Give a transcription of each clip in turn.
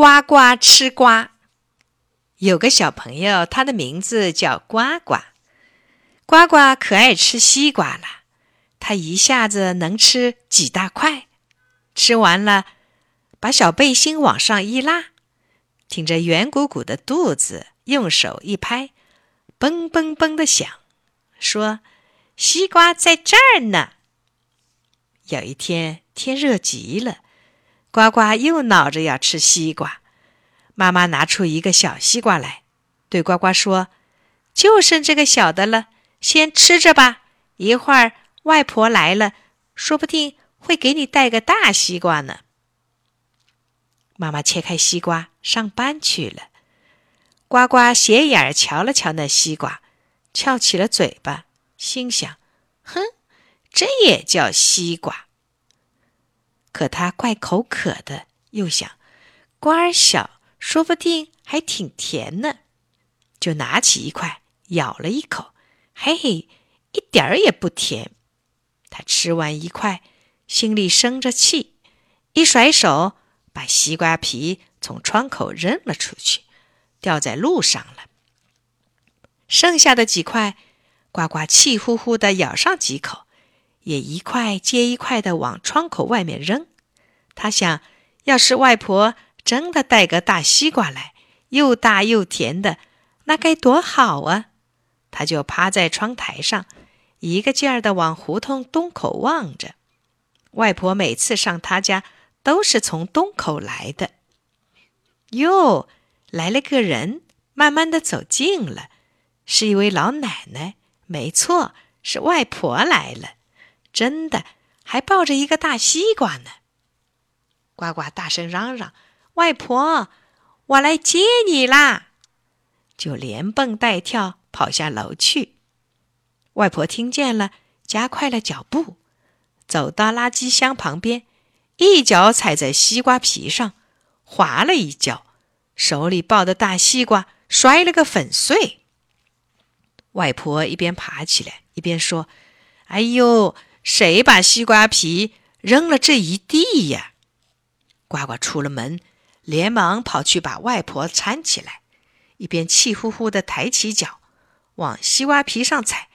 呱呱吃瓜。有个小朋友，他的名字叫呱呱。呱呱可爱吃西瓜了，他一下子能吃几大块。吃完了，把小背心往上一拉，挺着圆鼓鼓的肚子，用手一拍，蹦蹦蹦地响，说：“西瓜在这儿呢。”有一天，天热极了，呱呱又闹着要吃西瓜。妈妈拿出一个小西瓜来，对呱呱说：“就剩这个小的了，先吃着吧，一会儿外婆来了，说不定会给你带个大西瓜呢。”妈妈切开西瓜，上班去了。呱呱斜眼儿瞧了瞧那西瓜，翘起了嘴巴，心想：“哼，这也叫西瓜。”可他怪口渴的，又想瓜儿小，说不定还挺甜呢，就拿起一块咬了一口，嘿嘿，一点儿也不甜。他吃完一块，心里生着气，一甩手，把西瓜皮从窗口扔了出去，掉在路上了。剩下的几块，呱呱气呼呼地咬上几口，也一块接一块地往窗口外面扔。他想，要是外婆真的带个大西瓜来，又大又甜的，那该多好啊。他就趴在窗台上，一个劲儿地往胡同东口望着。外婆每次上他家都是从东口来的。哟，来了个人，慢慢地走近了，是一位老奶奶，没错，是外婆来了，真的，还抱着一个大西瓜呢。呱呱大声嚷嚷：“外婆，我来接你啦！”就连蹦带跳跑下楼去。外婆听见了，加快了脚步，走到垃圾箱旁边，一脚踩在西瓜皮上，滑了一跤，手里抱的大西瓜摔了个粉碎。外婆一边爬起来，一边说：“哎呦，谁把西瓜皮扔了这一地呀？”呱呱出了门，连忙跑去把外婆搀起来，一边气呼呼地抬起脚往西瓜皮上踩：“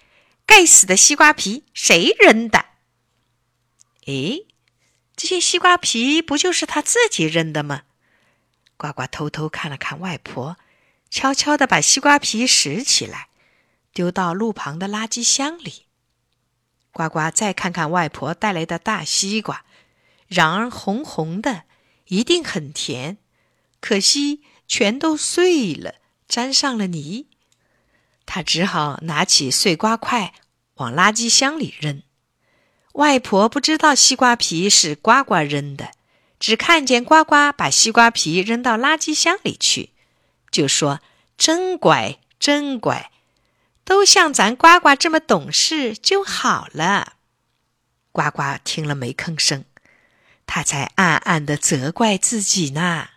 该死的西瓜皮，谁扔的？”诶，这些西瓜皮不就是他自己扔的吗？呱呱偷偷看了看外婆，悄悄地把西瓜皮拾起来，丢到路旁的垃圾箱里。呱呱再看看外婆带来的大西瓜，瓤儿红红的，一定很甜，可惜全都碎了，沾上了泥。他只好拿起碎瓜块往垃圾箱里扔。外婆不知道西瓜皮是呱呱扔的，只看见呱呱把西瓜皮扔到垃圾箱里去，就说：“真乖，真乖，都像咱呱呱这么懂事就好了。”呱呱听了没吭声，他才暗暗地责怪自己呢。